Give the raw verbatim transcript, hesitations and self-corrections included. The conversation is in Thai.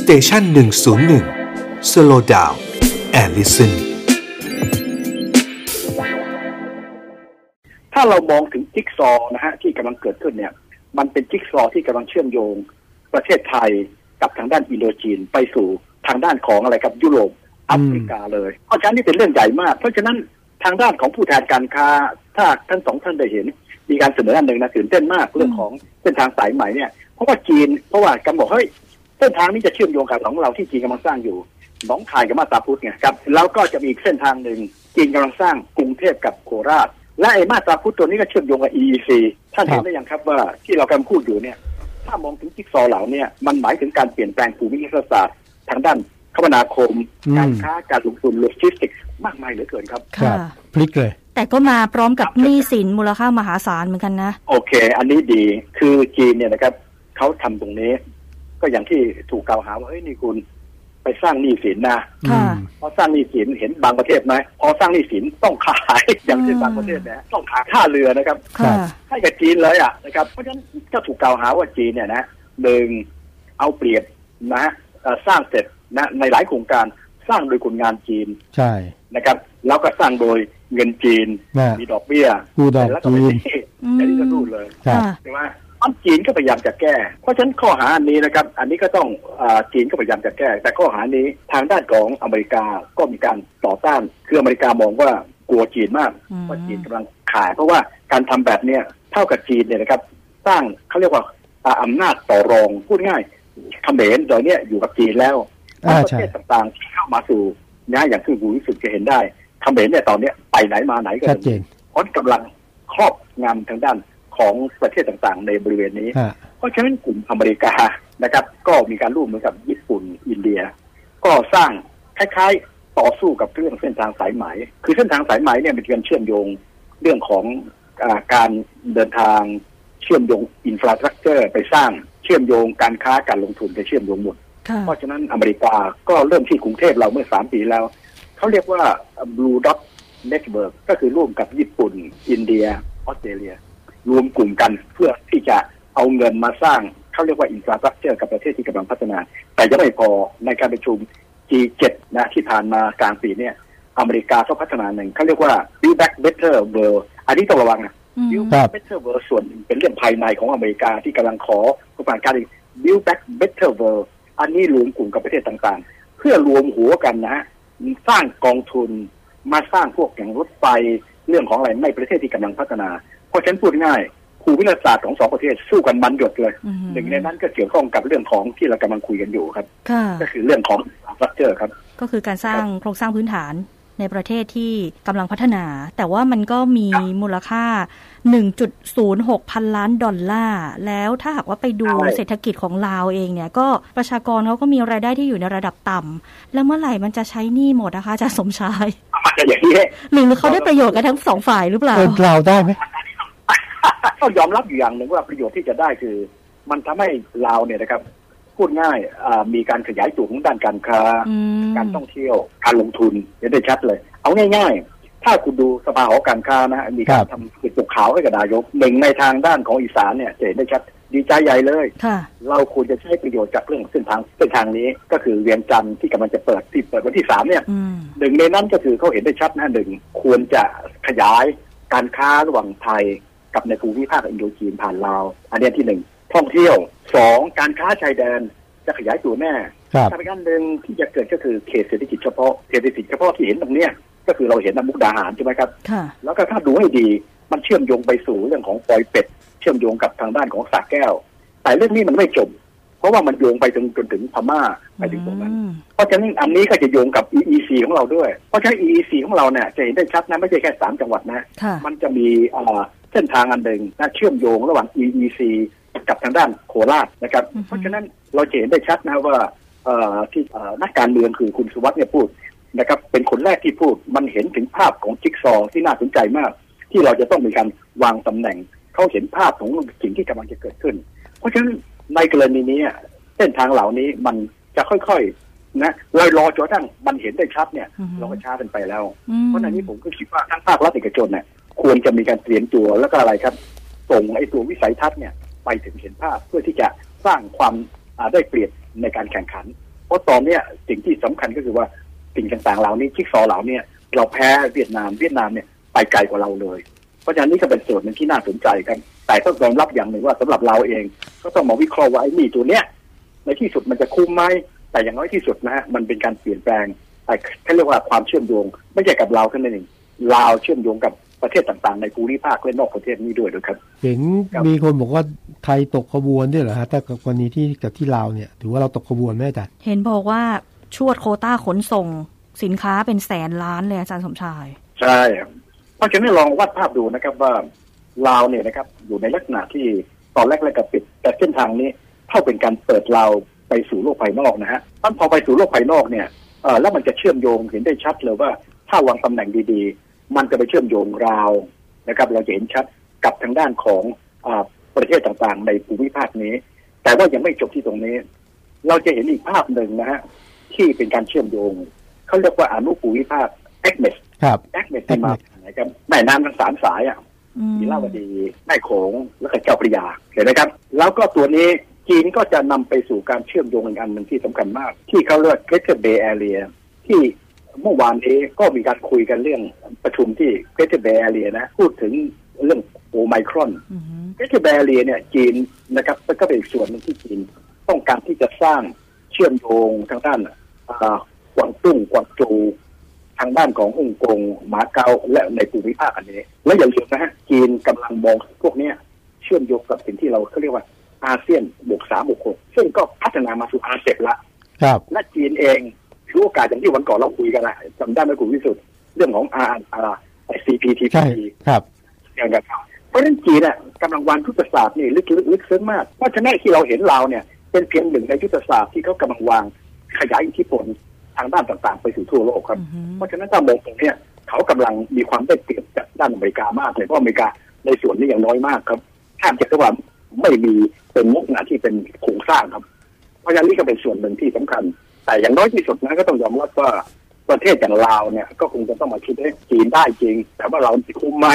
Station หนึ่งศูนย์หนึ่ง Slow Down and Listen ถ้าเรามองถึงจิ๊กซอว์นะฮะที่กำลังเกิดขึ้นเนี่ยมันเป็นจิ๊กซอว์ที่กำลังเชื่อมโยงประเทศไทยกับทางด้านอินโดจีนไปสู่ทางด้านของอะไรกับยุโรปแอฟริกาเลยเพราะฉะนั้นนี่เป็นเรื่องใหญ่มากเพราะฉะนั้นทางด้านของผู้แทนการค้าถ้าท่านสองท่านได้เห็นมีการเสนออันหนึ่งนะตื่นเต้นมากเรื่องของเส้นทางสายใหม่เนี่ยเพราะว่าจีนเพราะว่ากำบอกเฮ้ยเส้นทางนี้จะเชื่อมโยงกับของเราที่จีนกำลังสร้างอยู่หนองคายกับมาตาพุธไงครับแล้วก็จะมีอีกเส้นทางหนึ่งจีนกำลังสร้างกรุงเทพกับโคราชและไอ้มาตาพุธตัวนี้ก็เชื่อมโยงกับ อี อี ซี ท่านเห็นได้ยังครับว่าที่เรากำลังพูดอยู่เนี่ยถ้ามองถึงจิ๊กซอว์เหล่านี้มันหมายถึงการเปลี่ยนแปลงภูมิรัฐศาสตร์ทางด้านคมนาคมการค้าการลงทุนโลจิสติกส์มากมายเหลือเกินครับครับพลิกเลยแต่ก็มาพร้อมกับหนี้สินมูลค่ามหาศาลเหมือนกันนะโอเคอันนี้ดีคือจีนเนี่ยนะครับเขาทำตรงนี้ก็อย่างที่ถูกกล่าวหาว่าเฮ้ยนี่คุณไปสร้างหนี้สินนะพอสร้างหนี้สินเห็นบางประเทศไหมพอสร้างหนี้สินต้องขายอย่างเช่นบางประเทศนะต้องขายท่าเรือนะครับให้กับจีนเลยอ่ะนะครับเพราะฉะนั้นก็ถูกกล่าวหาว่าจีนเนี่ยนะหนึ่งเอาเปรียบนะสร้างเสร็จนะในหลายโครงการสร้างโดยคนงานจีนใช่นะครับแล้วก็สร้างโดยเงินจีนมีดอกเบี้ยแล้วก็เป็นที่แต่นี่ก็นู่นเลยใช่ไหมอันจีนก็พยายามจะแก้เพราะฉะนั้นข้อหาอันนี้นะครับอันนี้ก็ต้องจีนก็พยายามจะแก้แต่ข้อหานี้ทางด้านของอเมริกาก็มีการต่อต้านคืออเมริกามองว่ากลัวจีนมากว่าจีนกำลังขายเพราะว่าการทำแบบนี้เท่ากับจีนเนี่ยนะครับสร้างเขาเรียกว่าอำนาจต่อรองพูดง่ายเขมรโดยเนี้ยอยู่กับจีนแล้วประเทศต่างๆที่เข้ามาสู่นะอย่างที่คุณรู้สึกจะเห็นได้เขมรเนี่ยตอนนี้ไปไหนมาไหนก็ค้นกำลังครอบงำทางด้านของประเทศต่างๆในบริเวณนี้เพราะฉะนั้นกลุ่มอเมริกานะครับก็มีการร่วมมือกับญี่ปุ่นอินเดียก็สร้างคล้ายๆต่อสู้กับเรื่องเส้นทางสายไหมคือเส้นทางสายไหมเนี่ยเป็นการเชื่อมโยงเรื่องของการเดินทางเชื่อมโยงอินฟราสตรักเจอร์ไปสร้างเชื่อมโยงการค้าการลงทุนไปเชื่อมโยงหมดเพราะฉะนั้นอเมริกาก็เริ่มที่กรุงเทพเราเมื่อสามปีแล้วเขาเรียกว่า Blue Dot Network ก็คือร่วมกับญี่ปุ่นอินเดียออสเตรเลียรวมกลุ่มกันเพื่อที่จะเอาเงินมาสร้างเขาเรียกว่า Infrastructure กับประเทศที่กำลังพัฒนาแต่ยังไม่พอในการประชุม จี เจ็ด นะที่ผ่านมากลางปีเนี่ยอเมริกาเขาพัฒนาหนึ่งเขาเรียกว่า Build Back Better World อันนี้ต้องระวังนะ Build Back Better World ส่วนเป็นเรื่องภายในของอเมริกาที่กำลังขอประมาณการ Build Back Better Worldอันนี้รวมกลุ่มกับประเทศต่างๆเพื่อรวมหัวกันนะฮะสร้างกองทุนมาสร้างพวกอย่างรถไฟเรื่องของอะไรในประเทศที่กำลังพัฒนาเพราะฉันพูดง่ายภูมิรัฐศาสตร์ของสองประเทศสู้กันมันหยดเลยหนึ่งในนั้นก็เกี่ยวข้องกับเรื่องของที่เรากำลังคุยกันอยู่ครับก็คือเรื่องของสตรัคเจอร์ครับก็คือการสร้างโครงสร้างพื้นฐานในประเทศที่กำลังพัฒนาแต่ว่ามันก็มีมูลค่า หนึ่งจุดศูนย์หกพันล้านดอลลาร์แล้วถ้าหากว่าไปดูเศรษฐกิจของลาวเองเนี่ยก็ประชากรเขาก็มีรายได้ที่อยู่ในระดับต่ำแล้วเมื่อไหร่มันจะใช้หนี้หมดนะคะอาจารย์สมชายหรือเขาได้ประโยชน์กันทั้งสองฝ่ายหรือเปล่าลาวได้ไหมก็ยอมรับอยู่อย่างหนึ่งว่าประโยชน์ที่จะได้คือมันทำให้ลาวเนี่ยนะครับพูดง่ายมีการขยายตัวของด้านการค้าการท่องเที่ยวการลงทุนได้ชัดเลยเอาง่ายๆถ้าคุณดูสภาหอการค้านะฮะมีการทำกิจปกขาวให้กับนายกหนึ่งในทางด้านของอีสานเนี่ยเห็นได้ชัดดีใจใหญ่เลยเราควรจะใช้ประโยชน์จากเรื่องเส้นทางเส้นทางนี้ก็คือเวียงจันทร์ที่กำลังจะเปิดที่เปิดวันที่สามเนี่ยหนึ่งในนั้นก็คือเขาเห็นได้ชัดนะหนึ่งควรจะขยายการค้าระหว่างไทยกับในภูมิภาคอินโดจีนผ่านลาวอันนี้ที่หนึ่งท่องเที่ยวสองการค้าชายแดนจะขยายตัวแน่การประการหนึ่งที่จะเกิดก็คือเขตเศรษฐกิจเฉพาะเขตเศรษฐกิจเฉพาะที่เห็นตรงนี้ก็คือเราเห็นน้ำมุกดาหารใช่ไหมครับแล้วก็ถ้าดูให้ดีมันเชื่อมโยงไปสู่เรื่องของปอยเป็ดเชื่อมโยงกับทางด้านของสระแก้วแต่เรื่องนี้มันไม่จบเพราะว่ามันโยงไปจนจนถึงพม่าไปถึงตรงนั้นเพราะฉะนั้นอันนี้ก็จะโยงกับ อี อี ซี ของเราด้วยเพราะฉะนั้น อี อี ซี ของเราเนี่ยจะเห็นได้ชัดนะไม่ใช่แค่สามจังหวัดนะมันจะมีเส้นทางอันหนึ่งนะเชื่อมโยงระหว่าง อี อี ซีกับทางด้านโคราชนะครับเพราะฉะนั้นเราเห็นได้ชัดนะว่าที่นักการเมืองคือคุณสุวัสดิ์เนี่ยพูดนะครับเป็นคนแรกที่พูดมันเห็นถึงภาพของจิ๊กซอว์ที่น่าสนใจมากที่เราจะต้องมีการวางตำแหน่งเขาเห็นภาพของสิ่งที่กำลังจะเกิดขึ้นเพราะฉะนั้นในกรณีนี้เส้นทางเหล่านี้มันจะค่อยๆนะเรารอจนทั้งมันเห็นได้ชัดเนี่ยเราก็ช้ากันไปแล้วเพราะในนี้ผมก็คิดว่าทั้งภาครัฐเอกชนเนี่ยควรจะมีการเตรียมตัวแล้วก็อะไรครับส่งไอ้ตัววิสัยทัศน์เนี่ยไปถึงเห็นภาพเพื่อที่จะสร้างความได้เปรียบในการแข่งขัน ราะตอนเนี้ยสิ่งที่สำคัญก็คือว่าสิ่งต่างๆเหล่านี้ชิกซอเหล่านี้เราแพ้เวียดนามเวียดนามเนี่ยไปไกลกว่าเราเลยเพราะฉะนั้นนี่ก็เป็นส่วนหนึ่งที่น่าสนใจครับแต่ต้องยอมรับอย่างหนึ่งว่าสำหรับเราเองก็ต้องมาวิเคราะห์ว่าไอ้นี่ตัวเนี้ยในที่สุดมันจะคุ้มไหมแต่อย่างน้อยที่สุดนะฮะมันเป็นการเปลี่ยนแปลงแค่เรียกว่าความเชื่อมโยงไม่ใช่กับเราแค่นั้นเองลาวเชื่อมโยงกับประเทศต่างๆในภูมิภาคและนอกประเทศนี้ด้วยด้วยครับเห็นมีคนบอกว่าไทยตกขบวนด้วยเหรอฮะแต่กรณีที่กับที่ลาวเนี่ยถือว่าเราตกขบวนไหมอาจารย์เห็นบอกว่าชวดโควต้าขนส่งสินค้าเป็นแสนล้านเลยอาจารย์สมชายใช่เพราะฉะนั้นลองวาดภาพดูนะครับว่าลาวเนี่ยนะครับอยู่ในลักษณะที่ตอนแรกๆก็ปิดแต่เส้นทางนี้เท่าเป็นการเปิดลาวไปสู่โลกภายนอกนะฮะท่านพอไปสู่โลกภายนอกเนี่ยเอ่อแล้วมันจะเชื่อมโยงเห็นได้ชัดเลยว่าถ้าวางตำแหน่งดีๆมันจะไปเชื่อมโยงลาวนะครับเราจะเห็นชัดกับทางด้านของอ่าประเทศต่างๆในภูมิภาคนี้แต่ว่ายังไม่จบที่ตรงนี้เราจะเห็นอีกภาพหนึ่งนะฮะที่เป็นการเชื่อมโยงเขาเรียกว่าอนุภูมิภาคแอคเมสครับแอคเมสมาจากไหนครับแม่น้ำทั้งสามสายอ่ะมีลาวดีแม่โขงแล้วก็เจ้าพระยาเห็นไหมครับแล้วก็ตัวนี้จีนก็จะนำไปสู่การเชื่อมโยงอีกอันหนึ่งที่สำคัญมากที่เขาเรียกเคเทอร์เบย์แอเรียที่เมื่อวานนี้ก็มีการคุยกันเรื่องประชุมที่เคเทอร์เบย์แอเรียนะพูดถึงเรื่องโอไมครอนเคเทอร์เบย์แอเรียเนี่ยจีนนะครับก็เป็นอีกส่วนหนึ่งที่จีนต้องการที่จะสร้างเชื่อมโยงทางด้านกวางตุ้งกวางโจวทางด้านของฮ่องกงมาเก๊าและในภูมิภาคอันนี้และอย่าลืมนะฮะจีนกำลังมองพวกนี้เชื่อมโยงกับสิ่งที่เราเขาเรียกว่าอาเซียนบวกสามบวกหกซึ่งก็พัฒนามาสู่อาเซียนละครับและจีนเองถือโอกาสอย่างที่วันก่อนเราคุยกันแหละจำได้ไหมคุณวิสุทธิ์เรื่องของ อาร์ ซี พี ที ใช่ครับอย่างนั้นเพราะฉะนั้นจีนเนี่ยกำลังวางยุทธศาสตร์นี่ลึกลึกลึกซึ้งมากเพราะฉะนั้นที่เราเห็นเราเนี่ยเป็นเพียงหนึ่งในยุทธศาสตร์ที่เขากำลังวางขยายอิทธิพลทางด้านต่างๆไปสู่ทั่วโลกครับเพราะฉะนั้นถ้ามองตรงนี้เขากำลังมีความได้เปรียบจากด้านอเมริกามากเลยเพราะอเมริกาในส่วนนี้ยังน้อยมากครับแทบจะว่าไม่มีเป็นมุกนะที่เป็นโครงสร้างครับเพราะฉะนั้นนี่ก็เป็นส่วนหนึ่งที่สำคัญแต่อย่างน้อยที่สุดนะก็ต้องยอมรับว่าประเทศอย่างลาวเนี่ยก็คงจะต้องมาคิดว่าจีนได้จริงแต่ว่าเราคุ้มไหม